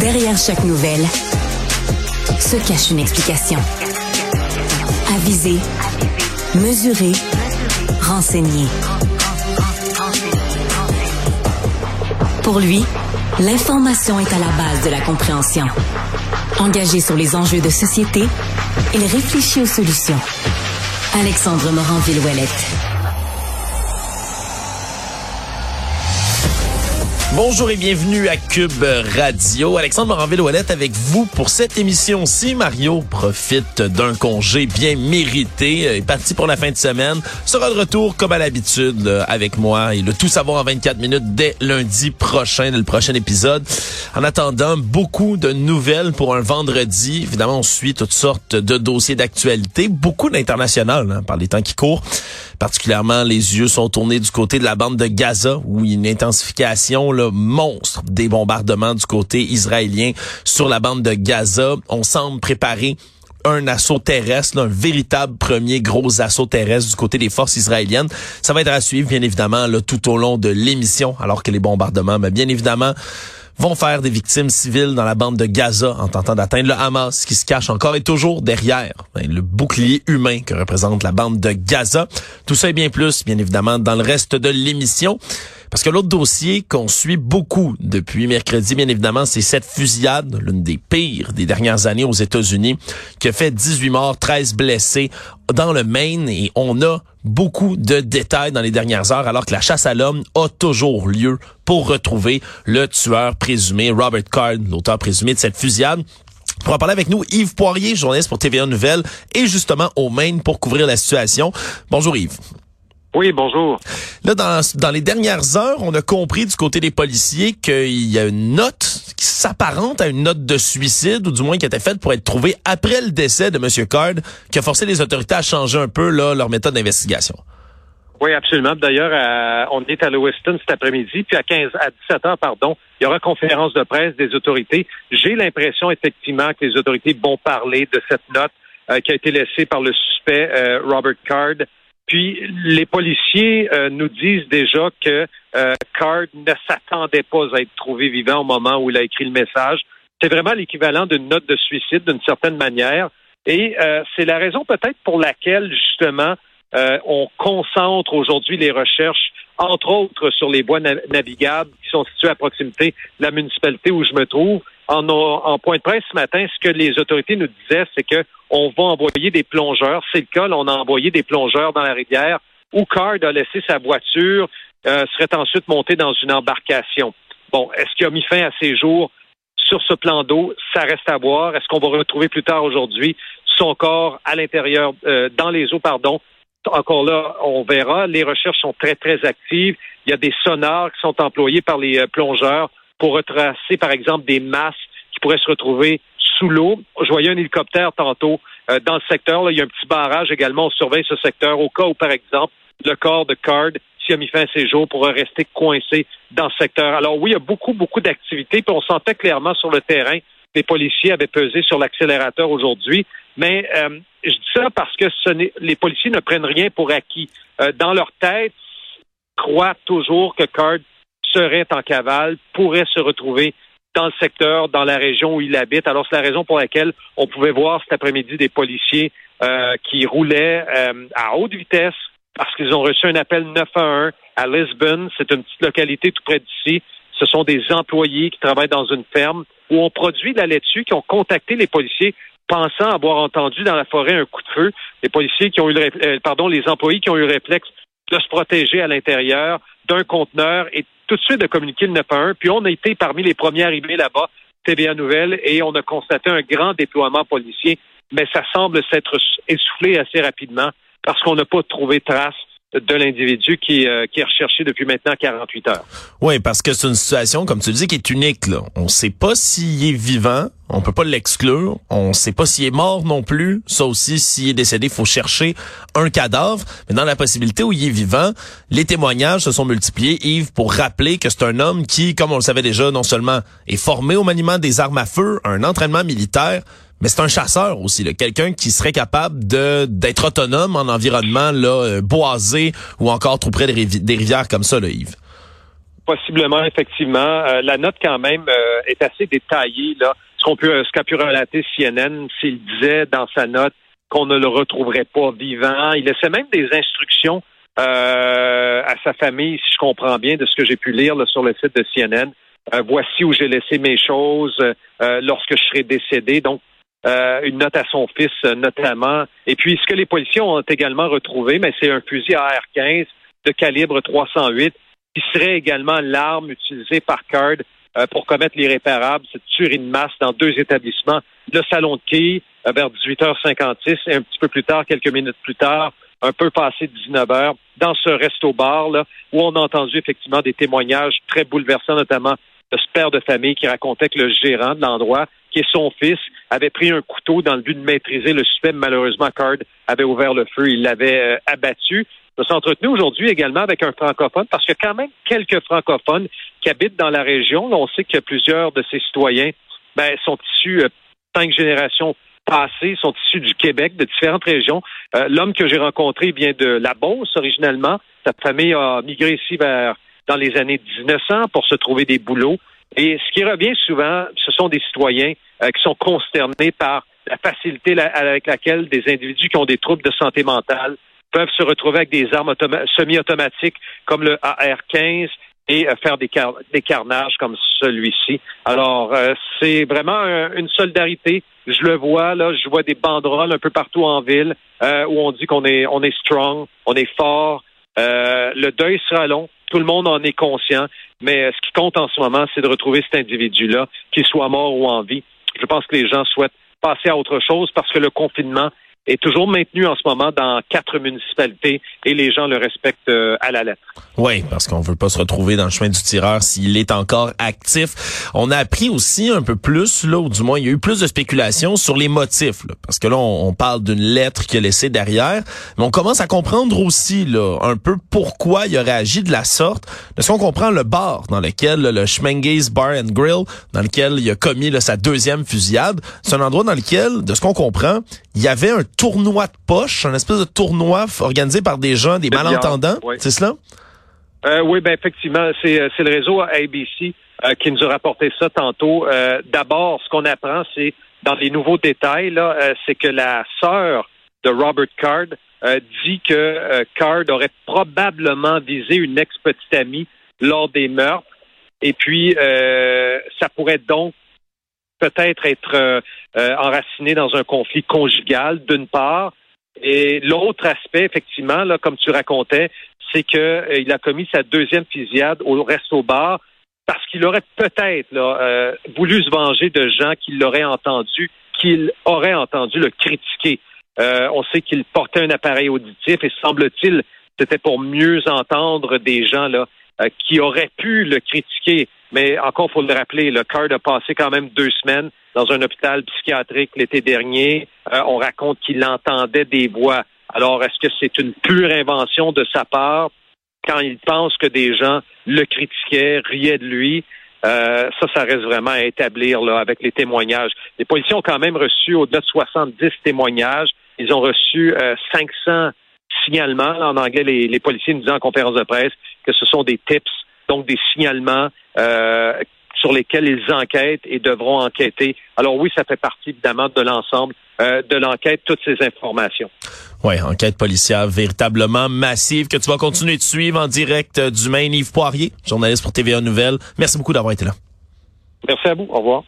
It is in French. Derrière chaque nouvelle se cache une explication. Aviser, mesurer, renseigner. Pour lui, l'information est à la base de la compréhension. Engagé sur les enjeux de société, il réfléchit aux solutions. Alexandre Moranville-Ouellet. Bonjour et bienvenue à Cube Radio. Alexandre Moranville-Ouellet avec vous pour cette émission-ci. Mario profite d'un congé bien mérité, est parti pour la fin de semaine, sera de retour comme à l'habitude avec moi et le tout savoir en 24 minutes dès lundi prochain, dès le prochain épisode. En attendant, beaucoup de nouvelles pour un vendredi. Évidemment, on suit toutes sortes de dossiers d'actualité, beaucoup d'internationales par les temps qui courent. Particulièrement, les yeux sont tournés du côté de la bande de Gaza où une intensification monstre des bombardements du côté israélien sur la bande de Gaza. On semble préparer un assaut terrestre, un véritable premier gros assaut terrestre du côté des forces israéliennes. Ça va être à suivre, bien évidemment, tout au long de l'émission, alors que les bombardements, bien évidemment, vont faire des victimes civiles dans la bande de Gaza en tentant d'atteindre le Hamas qui se cache encore et toujours derrière le bouclier humain que représente la bande de Gaza. Tout ça et bien plus, bien évidemment, dans le reste de l'émission. Parce que l'autre dossier qu'on suit beaucoup depuis mercredi, bien évidemment, c'est cette fusillade, l'une des pires des dernières années aux États-Unis, qui a fait 18 morts, 13 blessés dans le Maine. Et on a beaucoup de détails dans les dernières heures, alors que la chasse à l'homme a toujours lieu pour retrouver le tueur présumé, Robert Card, l'auteur présumé de cette fusillade. Pour en parler avec nous, Yves Poirier, journaliste pour TVA Nouvelles, et justement au Maine pour couvrir la situation. Bonjour Yves. Oui, bonjour. Là, dans les dernières heures, on a compris du côté des policiers qu'il y a une note qui s'apparente à une note de suicide, ou du moins qui était faite pour être trouvée après le décès de M. Card, qui a forcé les autorités à changer un peu leur méthode d'investigation. Oui, absolument. D'ailleurs, on est à Lewiston cet après-midi, puis à 17 heures, il y aura conférence de presse des autorités. J'ai l'impression, effectivement, que les autorités vont parler de cette note qui a été laissée par le suspect Robert Card. Puis, les policiers nous disent déjà que Card ne s'attendait pas à être trouvé vivant au moment où il a écrit le message. C'est vraiment l'équivalent d'une note de suicide, d'une certaine manière. Et c'est la raison peut-être pour laquelle, justement, on concentre aujourd'hui les recherches, entre autres sur les voies navigables qui sont situées à proximité de la municipalité où je me trouve. En point de presse ce matin, ce que les autorités nous disaient, c'est que on va envoyer des plongeurs. C'est le cas, là, on a envoyé des plongeurs dans la rivière où Card a laissé sa voiture, serait ensuite monté dans une embarcation. Bon, est-ce qu'il a mis fin à ses jours sur ce plan d'eau? Ça reste à voir. Est-ce qu'on va retrouver plus tard aujourd'hui son corps à l'intérieur, dans les eaux, Encore là, on verra. Les recherches sont très, très actives. Il y a des sonars qui sont employés par les plongeurs pour retracer, par exemple, des masses qui pourraient se retrouver sous l'eau. Je voyais un hélicoptère tantôt dans le secteur. Là, il y a un petit barrage également. On surveille ce secteur au cas où, par exemple, le corps de Card, s'il a mis fin à ses jours, pourrait rester coincé dans ce secteur. Alors oui, il y a beaucoup, beaucoup d'activités. Puis on sentait clairement sur le terrain, les policiers avaient pesé sur l'accélérateur aujourd'hui. Mais je dis ça parce que les policiers ne prennent rien pour acquis. Dans leur tête, ils croient toujours que Card serait en cavale, pourrait se retrouver dans le secteur, dans la région où il habite. Alors, c'est la raison pour laquelle on pouvait voir cet après-midi des policiers qui roulaient à haute vitesse parce qu'ils ont reçu un appel 911 à Lisbonne. C'est une petite localité tout près d'ici. Ce sont des employés qui travaillent dans une ferme où on produit de la laitue, qui ont contacté les policiers pensant avoir entendu dans la forêt un coup de feu. Les employés qui ont eu le réflexe de se protéger à l'intérieur d'un conteneur et tout de suite de communiquer le 911. Puis on a été parmi les premiers arrivés là-bas, TVA Nouvelles, et on a constaté un grand déploiement policier, mais ça semble s'être essoufflé assez rapidement parce qu'on n'a pas trouvé trace de l'individu qui est recherché depuis maintenant 48 heures. Oui, parce que c'est une situation, comme tu le dis, qui est unique. Là. On ne sait pas s'il est vivant, on peut pas l'exclure, on ne sait pas s'il est mort non plus, ça aussi, s'il est décédé, il faut chercher un cadavre. Mais dans la possibilité où il est vivant, les témoignages se sont multipliés, Yves, pour rappeler que c'est un homme qui, comme on le savait déjà, non seulement est formé au maniement des armes à feu, un entraînement militaire, mais c'est un chasseur aussi, là, quelqu'un qui serait capable d'être autonome en environnement boisé ou encore trop près des rivières comme ça, là, Yves. Possiblement, effectivement. La note, quand même, est assez détaillée, là. Ce qu'a pu relater CNN, s'il disait dans sa note qu'on ne le retrouverait pas vivant. Il laissait même des instructions à sa famille, si je comprends bien, de ce que j'ai pu lire là, sur le site de CNN. Voici où j'ai laissé mes choses lorsque je serai décédé. Donc, une note à son fils, notamment. Et puis, ce que les policiers ont également retrouvé, mais c'est un fusil AR-15 de calibre 308 qui serait également l'arme utilisée par Card pour commettre l'irréparable, cette tuerie de masse dans deux établissements, le Salon de Quay, vers 18h56, et un petit peu plus tard, quelques minutes plus tard, un peu passé 19h, dans ce resto-bar, là, où on a entendu effectivement des témoignages très bouleversants, notamment de ce père de famille qui racontait que le gérant de l'endroit, qui est son fils, avait pris un couteau dans le but de maîtriser le suspect. Malheureusement, Card avait ouvert le feu, il l'avait abattu. Je me suis entretenu aujourd'hui également avec un francophone, parce qu'il y a quand même quelques francophones qui habitent dans la région. Là, on sait que plusieurs de ces citoyens sont issus 5 générations passées, sont issus du Québec, de différentes régions. L'homme que j'ai rencontré vient de La Beauce, originalement. Sa famille a migré ici dans les années 1900 pour se trouver des boulots. Et ce qui revient souvent, ce sont des citoyens qui sont consternés par la facilité avec laquelle des individus qui ont des troubles de santé mentale peuvent se retrouver avec des armes semi-automatiques comme le AR-15 et faire des carnages comme celui-ci. Alors, c'est vraiment une solidarité. Je le vois, là, je vois des banderoles un peu partout en ville où on dit qu'on est strong, on est fort. Le deuil sera long. Tout le monde en est conscient. Mais ce qui compte en ce moment, c'est de retrouver cet individu-là, qu'il soit mort ou en vie. Je pense que les gens souhaitent passer à autre chose parce que le confinement est toujours maintenu en ce moment dans 4 municipalités et les gens le respectent à la lettre. Oui, parce qu'on veut pas se retrouver dans le chemin du tireur s'il est encore actif. On a appris aussi un peu plus, là, ou du moins il y a eu plus de spéculation sur les motifs, là, parce que là on parle d'une lettre qu'il a laissée derrière, mais on commence à comprendre aussi là un peu pourquoi il aurait agi de la sorte. De ce qu'on comprend, le bar dans lequel le Schmenge's Bar and Grill, dans lequel il a commis là, sa 2e fusillade, c'est un endroit dans lequel, de ce qu'on comprend, il y avait un tournoi de poche, un espèce de tournoi organisé par des gens, des malentendants, oui. C'est cela? Oui, ben effectivement, c'est le réseau ABC qui nous a rapporté ça tantôt. D'abord, ce qu'on apprend, c'est dans les nouveaux détails, là, c'est que la sœur de Robert Card dit que Card aurait probablement visé une ex-petite amie lors des meurtres, et puis ça pourrait donc peut-être être enraciné dans un conflit conjugal, d'une part. Et l'autre aspect, effectivement, là, comme tu racontais, c'est qu'il a commis sa 2e fusillade au resto-bar parce qu'il aurait peut-être voulu se venger de gens qui l'auraient entendu, le critiquer. On sait qu'il portait un appareil auditif et semble-t-il, c'était pour mieux entendre des gens là qui auraient pu le critiquer. Mais encore, faut le rappeler, le Card a passé quand même 2 semaines dans un hôpital psychiatrique l'été dernier. On raconte qu'il entendait des voix. Alors, est-ce que c'est une pure invention de sa part quand il pense que des gens le critiquaient, riaient de lui? Ça reste vraiment à établir là avec les témoignages. Les policiers ont quand même reçu au-delà de 70 témoignages. Ils ont reçu 500 signalements. En anglais, les policiers nous disent en conférence de presse que ce sont des tips, donc des signalements sur lesquels ils enquêtent et devront enquêter. Alors oui, ça fait partie évidemment de l'ensemble de l'enquête, toutes ces informations. Oui, enquête policière véritablement massive que tu vas continuer de suivre en direct du Maine. Yves Poirier, journaliste pour TVA Nouvelles. Merci beaucoup d'avoir été là. Merci à vous. Au revoir.